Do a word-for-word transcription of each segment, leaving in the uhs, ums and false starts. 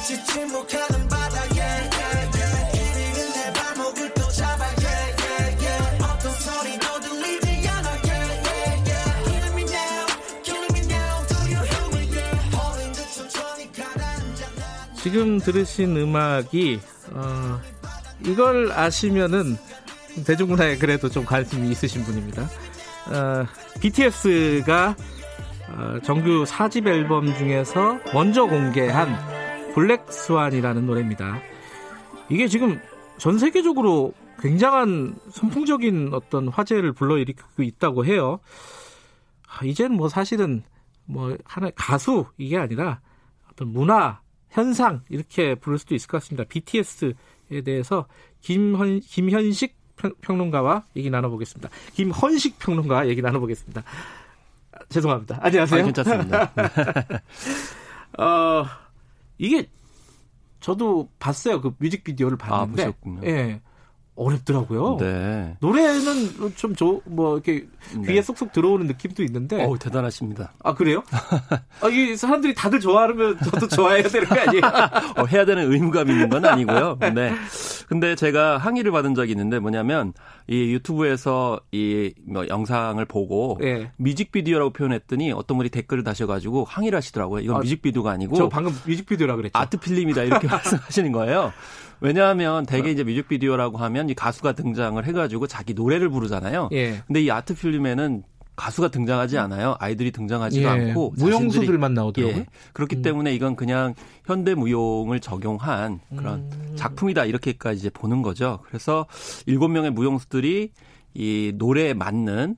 빛이 침묵하는 바다 yeah, yeah, yeah. 길이는 내 발목을 또 잡아 yeah, yeah, yeah. 어떤 소리도 들리지 않아 yeah, yeah, yeah. Killing me now, killing me now. Do you hear me yeah. 허린 듯 천천히 가라앉아 난 지금 들으신 음악이 어, 이걸 아시면은 대중문화에 그래도 좀 관심이 있으신 분입니다. 어, 비티에스가 어, 정규 사 집 앨범 중에서 먼저 공개한 블랙스완이라는 노래입니다. 이게 지금 전 세계적으로 굉장한 선풍적인 어떤 화제를 불러일으키고 있다고 해요. 아, 이젠 뭐 사실은 뭐 하나의 가수 이게 아니라 어떤 문화 현상 이렇게 부를 수도 있을 것 같습니다. 비티에스에 대해서 김현, 김현식 평론가와 얘기 나눠보겠습니다. 김헌식 평론가와 얘기 나눠보겠습니다. 아, 죄송합니다. 안녕하세요. 아, 괜찮습니다. 어, 이게 저도 봤어요. 그 뮤직비디오를 봤는데. 아, 보셨군요. 예, 어렵더라고요. 네. 노래는 좀 저 뭐 이렇게 귀에 네. 쏙쏙 들어오는 느낌도 있는데. 어, 대단하십니다. 아, 그래요? 아, 이 사람들이 다들 좋아하면 저도 좋아해야 되는 거 아니에요? 어, 해야 되는 의무감이 있는 건 아니고요. 네. 근데 제가 항의를 받은 적이 있는데 뭐냐면 이 유튜브에서 이 뭐 영상을 보고 네. 뮤직비디오라고 표현했더니 어떤 분이 댓글을 다셔가지고 항의를 하시더라고요. 이건 아, 뮤직비디오가 아니고. 저 방금 뮤직비디오라고 그랬죠. 아트필름이다 이렇게 말씀하시는 거예요. 왜냐하면 대개 이제 뮤직비디오라고 하면 이 가수가 등장을 해가지고 자기 노래를 부르잖아요. 예. 근데 이 아트 필름에는 가수가 등장하지 않아요. 아이들이 등장하지도 예. 않고 무용수들만 나오더라고요. 예. 그렇기 음. 때문에 이건 그냥 현대 무용을 적용한 그런 음. 작품이다 이렇게까지 이제 보는 거죠. 그래서 일곱 명의 무용수들이 이 노래에 맞는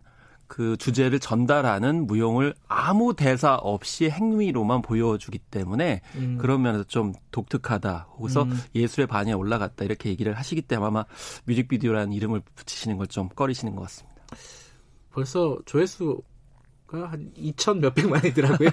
그 주제를 전달하는 무용을 아무 대사 없이 행위로만 보여주기 때문에 음. 그런 면에서 좀 독특하다. 그래서 음. 예술의 반에 올라갔다 이렇게 얘기를 하시기 때문에 아마 뮤직비디오라는 이름을 붙이시는 걸 좀 꺼리시는 것 같습니다. 벌써 조회수 한 이천 몇백만이더라고요.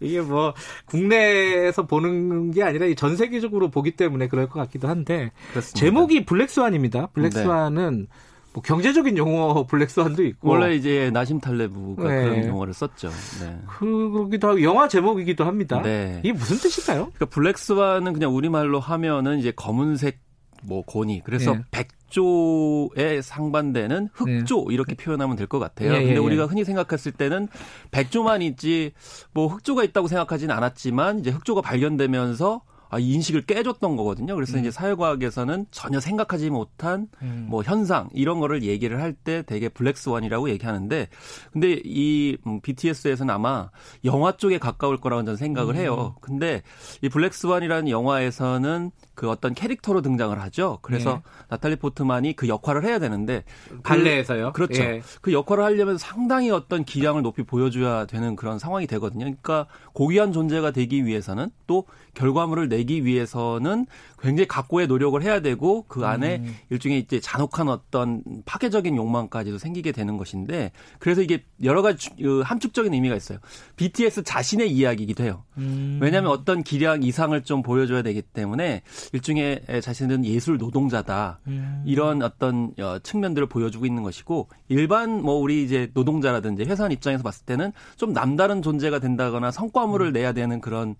이게 뭐 국내에서 보는 게 아니라 전 세계적으로 보기 때문에 그럴 것 같기도 한데 그렇습니다. 제목이 블랙스완입니다. 블랙스완은 네. 뭐 경제적인 용어 블랙스완도 있고 원래 이제 나심 탈레브가 네. 그런 용어를 썼죠. 네. 그러기도 하고 영화 제목이기도 합니다. 네. 이게 무슨 뜻일까요? 그러니까 블랙스완은 그냥 우리말로 하면은 이제 검은색 뭐 고니 그래서 네. 백조에 상반되는 흑조 네. 이렇게 표현하면 될 것 같아요. 네, 근데 네, 우리가 흔히 생각했을 때는 백조만 있지 뭐 흑조가 있다고 생각하진 않았지만 이제 흑조가 발견되면서 아, 이 인식을 깨줬던 거거든요. 그래서 음. 이제 사회과학에서는 전혀 생각하지 못한 음. 뭐 현상 이런 거를 얘기를 할 때 되게 블랙스완이라고 얘기하는데, 근데 이 비티에스에서는 아마 영화 쪽에 가까울 거라고 저는 생각을 음. 해요. 근데 이 블랙스완이라는 영화에서는 그 어떤 캐릭터로 등장을 하죠. 그래서 예. 나탈리 포트만이 그 역할을 해야 되는데 발레에서요. 그, 그렇죠. 예. 그 역할을 하려면 상당히 어떤 기량을 높이 보여줘야 되는 그런 상황이 되거든요. 그러니까 고귀한 존재가 되기 위해서는 또 결과물을 내기 위해서는 굉장히 각고의 노력을 해야 되고 그 안에 음. 일종의 이제 잔혹한 어떤 파괴적인 욕망까지도 생기게 되는 것인데 그래서 이게 여러 가지 함축적인 의미가 있어요. 비티에스 자신의 이야기이기도 해요. 음. 왜냐하면 어떤 기량 이상을 좀 보여줘야 되기 때문에 일종의 자신은 예술 노동자다. 음. 이런 어떤 측면들을 보여주고 있는 것이고 일반 뭐 우리 이제 노동자라든지 회사원 입장에서 봤을 때는 좀 남다른 존재가 된다거나 성과물을 음. 내야 되는 그런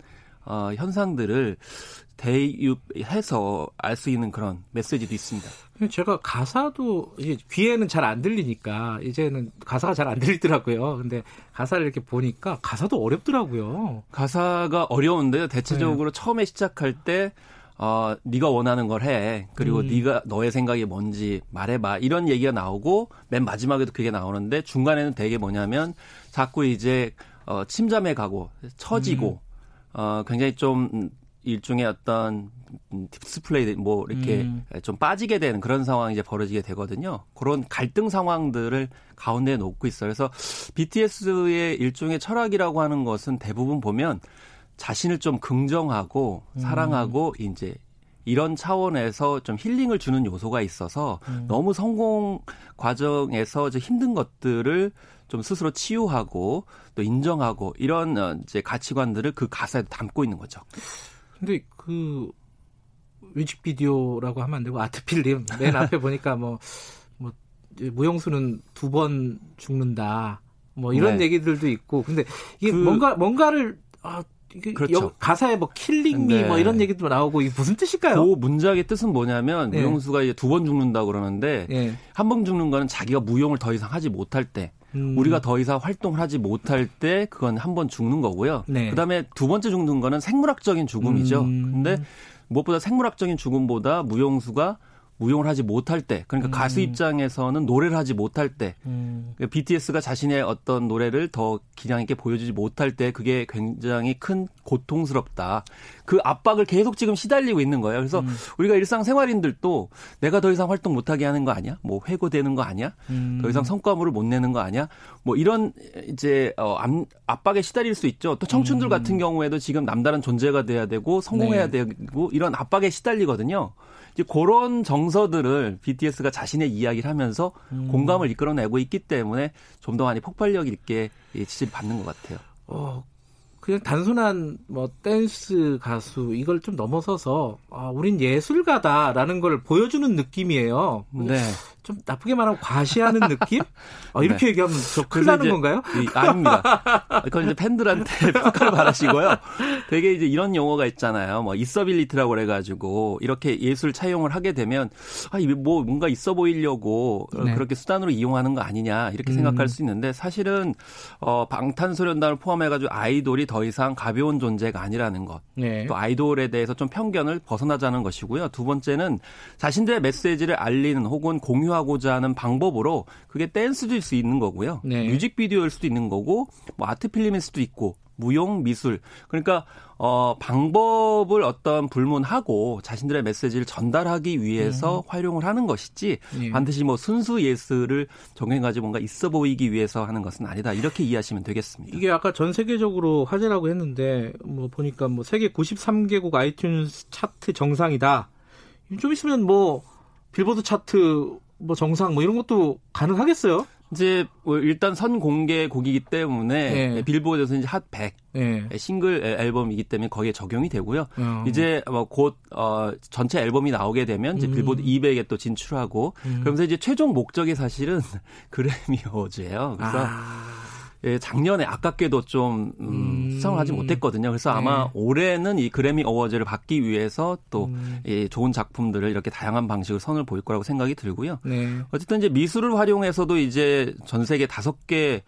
어, 현상들을 대입해서 알 수 있는 그런 메시지도 있습니다. 제가 가사도 이제 귀에는 잘 안 들리니까 이제는 가사가 잘 안 들리더라고요. 근데 가사를 이렇게 보니까 가사도 어렵더라고요. 가사가 어려운데요. 대체적으로 네. 처음에 시작할 때 어, 네가 원하는 걸 해. 그리고 음. 네가 너의 생각이 뭔지 말해봐. 이런 얘기가 나오고 맨 마지막에도 그게 나오는데 중간에는 되게 뭐냐면 자꾸 이제 어, 침잠해 가고 처지고 음. 어, 굉장히 좀 일종의 어떤 딥스플레이 뭐 이렇게 음. 좀 빠지게 되는 그런 상황이 이제 벌어지게 되거든요. 그런 갈등 상황들을 가운데에 놓고 있어요. 그래서 비티에스의 일종의 철학이라고 하는 것은 대부분 보면 자신을 좀 긍정하고 사랑하고 음. 이제 이런 차원에서 좀 힐링을 주는 요소가 있어서 음. 너무 성공 과정에서 힘든 것들을 좀 스스로 치유하고 또 인정하고 이런 이제 가치관들을 그 가사에 담고 있는 거죠. 근데 그 뮤직비디오라고 하면 안 되고 아트필름 맨 앞에 보니까 뭐, 뭐 무용수는 두 번 죽는다 뭐 이런 네. 얘기들도 있고 근데 이게 그, 뭔가 뭔가를 아, 그렇죠. 가사에 뭐 킬링 미 뭐 네. 이런 얘기도 나오고 이게 무슨 뜻일까요? 그 문장의 뜻은 뭐냐면 네. 무용수가 이제 두 번 죽는다고 그러는데 네. 한 번 죽는 거는 자기가 무용을 더 이상 하지 못할 때 음. 우리가 더 이상 활동을 하지 못할 때 그건 한 번 죽는 거고요. 네. 그다음에 두 번째 죽는 거는 생물학적인 죽음이죠. 음. 근데 무엇보다 생물학적인 죽음보다 무용수가 무용을 하지 못할 때, 그러니까 음. 가수 입장에서는 노래를 하지 못할 때, 음. 비티에스가 자신의 어떤 노래를 더 기량 있게 보여주지 못할 때 그게 굉장히 큰 고통스럽다. 그 압박을 계속 지금 시달리고 있는 거예요. 그래서 음. 우리가 일상생활인들도 내가 더 이상 활동 못하게 하는 거 아니야? 뭐 회고되는 거 아니야? 음. 더 이상 성과물을 못 내는 거 아니야? 뭐 이런 이제 어, 압박에 시달릴 수 있죠. 또 청춘들 음. 같은 경우에도 지금 남다른 존재가 돼야 되고 성공해야 네. 되고 이런 압박에 시달리거든요. 이제 그런 정서들을 비티에스가 자신의 이야기를 하면서 음. 공감을 이끌어내고 있기 때문에 좀 더 많이 폭발력 있게 지지를 받는 것 같아요. 어, 그냥 단순한 뭐 댄스 가수 이걸 좀 넘어서서 아, 우린 예술가다라는 걸 보여주는 느낌이에요. 네. 좀 나쁘게 말하면 과시하는 느낌? 어, 이렇게 네. 얘기하면 저 큰일 나는 건가요? 이, 아닙니다. 그건 이제 팬들한테 평가를 바라시고요. 되게 이제 이런 용어가 있잖아요. 뭐 있어빌리티라고 그래가지고 이렇게 예술 차용을 하게 되면 아, 뭐 뭔가 있어 보이려고 네. 그렇게 수단으로 이용하는 거 아니냐 이렇게 음. 생각할 수 있는데 사실은 어, 방탄소년단을 포함해가지고 아이돌이 더 이상 가벼운 존재가 아니라는 것. 네. 또 아이돌에 대해서 좀 편견을 벗어나자는 것이고요. 두 번째는 자신들의 메시지를 알리는 혹은 공유 하고자 하는 방법으로 그게 댄스일 수 있는 거고요. 네. 뮤직비디오일 수도 있는 거고 뭐 아트필름일 수도 있고 무용, 미술. 그러니까 어, 방법을 어떤 불문하고 자신들의 메시지를 전달하기 위해서 음. 활용을 하는 것이지 예. 반드시 뭐 순수 예술을 정해가지고 뭔가 있어 보이기 위해서 하는 것은 아니다. 이렇게 이해하시면 되겠습니다. 이게 아까 전 세계적으로 화제라고 했는데 뭐 보니까 뭐 세계 구십삼 개국 아이튠즈 차트 정상이다. 좀 있으면 뭐 빌보드 차트 뭐 정상 뭐 이런 것도 가능하겠어요? 이제 일단 선공개 곡이기 때문에 네. 빌보드에서 이제 핫 백 네. 싱글 앨범이기 때문에 거기에 적용이 되고요. 음. 이제 곧 어, 전체 앨범이 나오게 되면 이제 빌보드 이백에 또 진출하고 음. 그러면서 이제 최종 목적이 사실은 그래미 어워즈예요. 그래서 아. 예, 작년에 아깝게도 좀 음, 음. 수상을 하지 못했거든요. 그래서 아마 네. 올해는 이 그래미 어워즈를 받기 위해서 또 음. 예, 좋은 작품들을 이렇게 다양한 방식으로 선을 보일 거라고 생각이 들고요. 네. 어쨌든 이제 미술을 활용해서도 이제 전 세계 다섯 개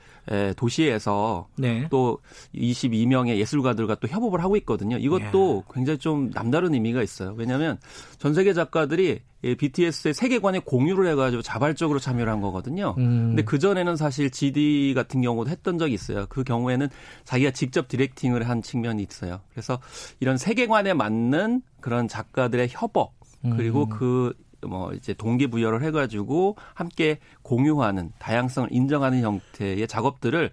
도시에서 네. 또 이십이 명의 예술가들과 또 협업을 하고 있거든요. 이것도 네. 굉장히 좀 남다른 의미가 있어요. 왜냐하면 전 세계 작가들이 예, 비티에스의 세계관에 공유를 해가지고 자발적으로 참여를 한 거거든요. 음. 근데 그전에는 사실 지디 같은 경우도 했던 적이 있어요. 그 경우에는 자기가 직접 디렉팅을 한 측면이 있어요. 그래서 이런 세계관에 맞는 그런 작가들의 협업, 그리고 음. 그 뭐 이제 동기부여를 해가지고 함께 공유하는, 다양성을 인정하는 형태의 작업들을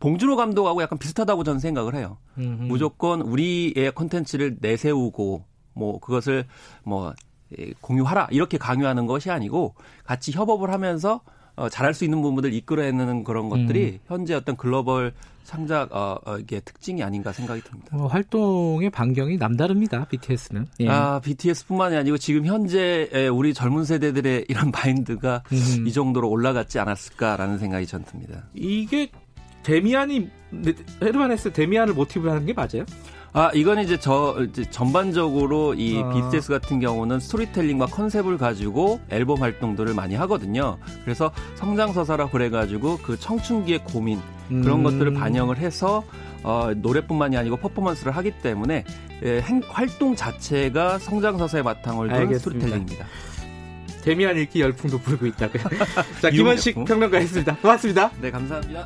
봉준호 감독하고 약간 비슷하다고 저는 생각을 해요. 음흠. 무조건 우리의 콘텐츠를 내세우고, 뭐 그것을 뭐 공유하라 이렇게 강요하는 것이 아니고 같이 협업을 하면서 어, 잘할 수 있는 부분들을 이끌어내는 그런 것들이 음. 현재 어떤 글로벌 창작 어, 어, 이게 특징이 아닌가 생각이 듭니다. 어, 활동의 반경이 남다릅니다. 비티에스는. 예. 아, 비티에스뿐만이 아니고 지금 현재 우리 젊은 세대들의 이런 마인드가 음. 이 정도로 올라갔지 않았을까라는 생각이 전 듭니다. 이게 데미안이 헤르만 헤세 데미안을 모티브로 하는 게 맞아요? 아, 이건 이제 저, 이제 전반적으로 이 비티에스 같은 경우는 스토리텔링과 컨셉을 가지고 앨범 활동들을 많이 하거든요. 그래서 성장서사라 그래가지고 그 청춘기의 고민, 그런 음. 것들을 반영을 해서 어, 노래뿐만이 아니고 퍼포먼스를 하기 때문에 예, 행, 활동 자체가 성장서사의 바탕을 둔 스토리텔링입니다. 데미안 읽기 열풍도 불고 있다고요. 자, 김원식 평론가였습니다. 고맙습니다. 네, 감사합니다.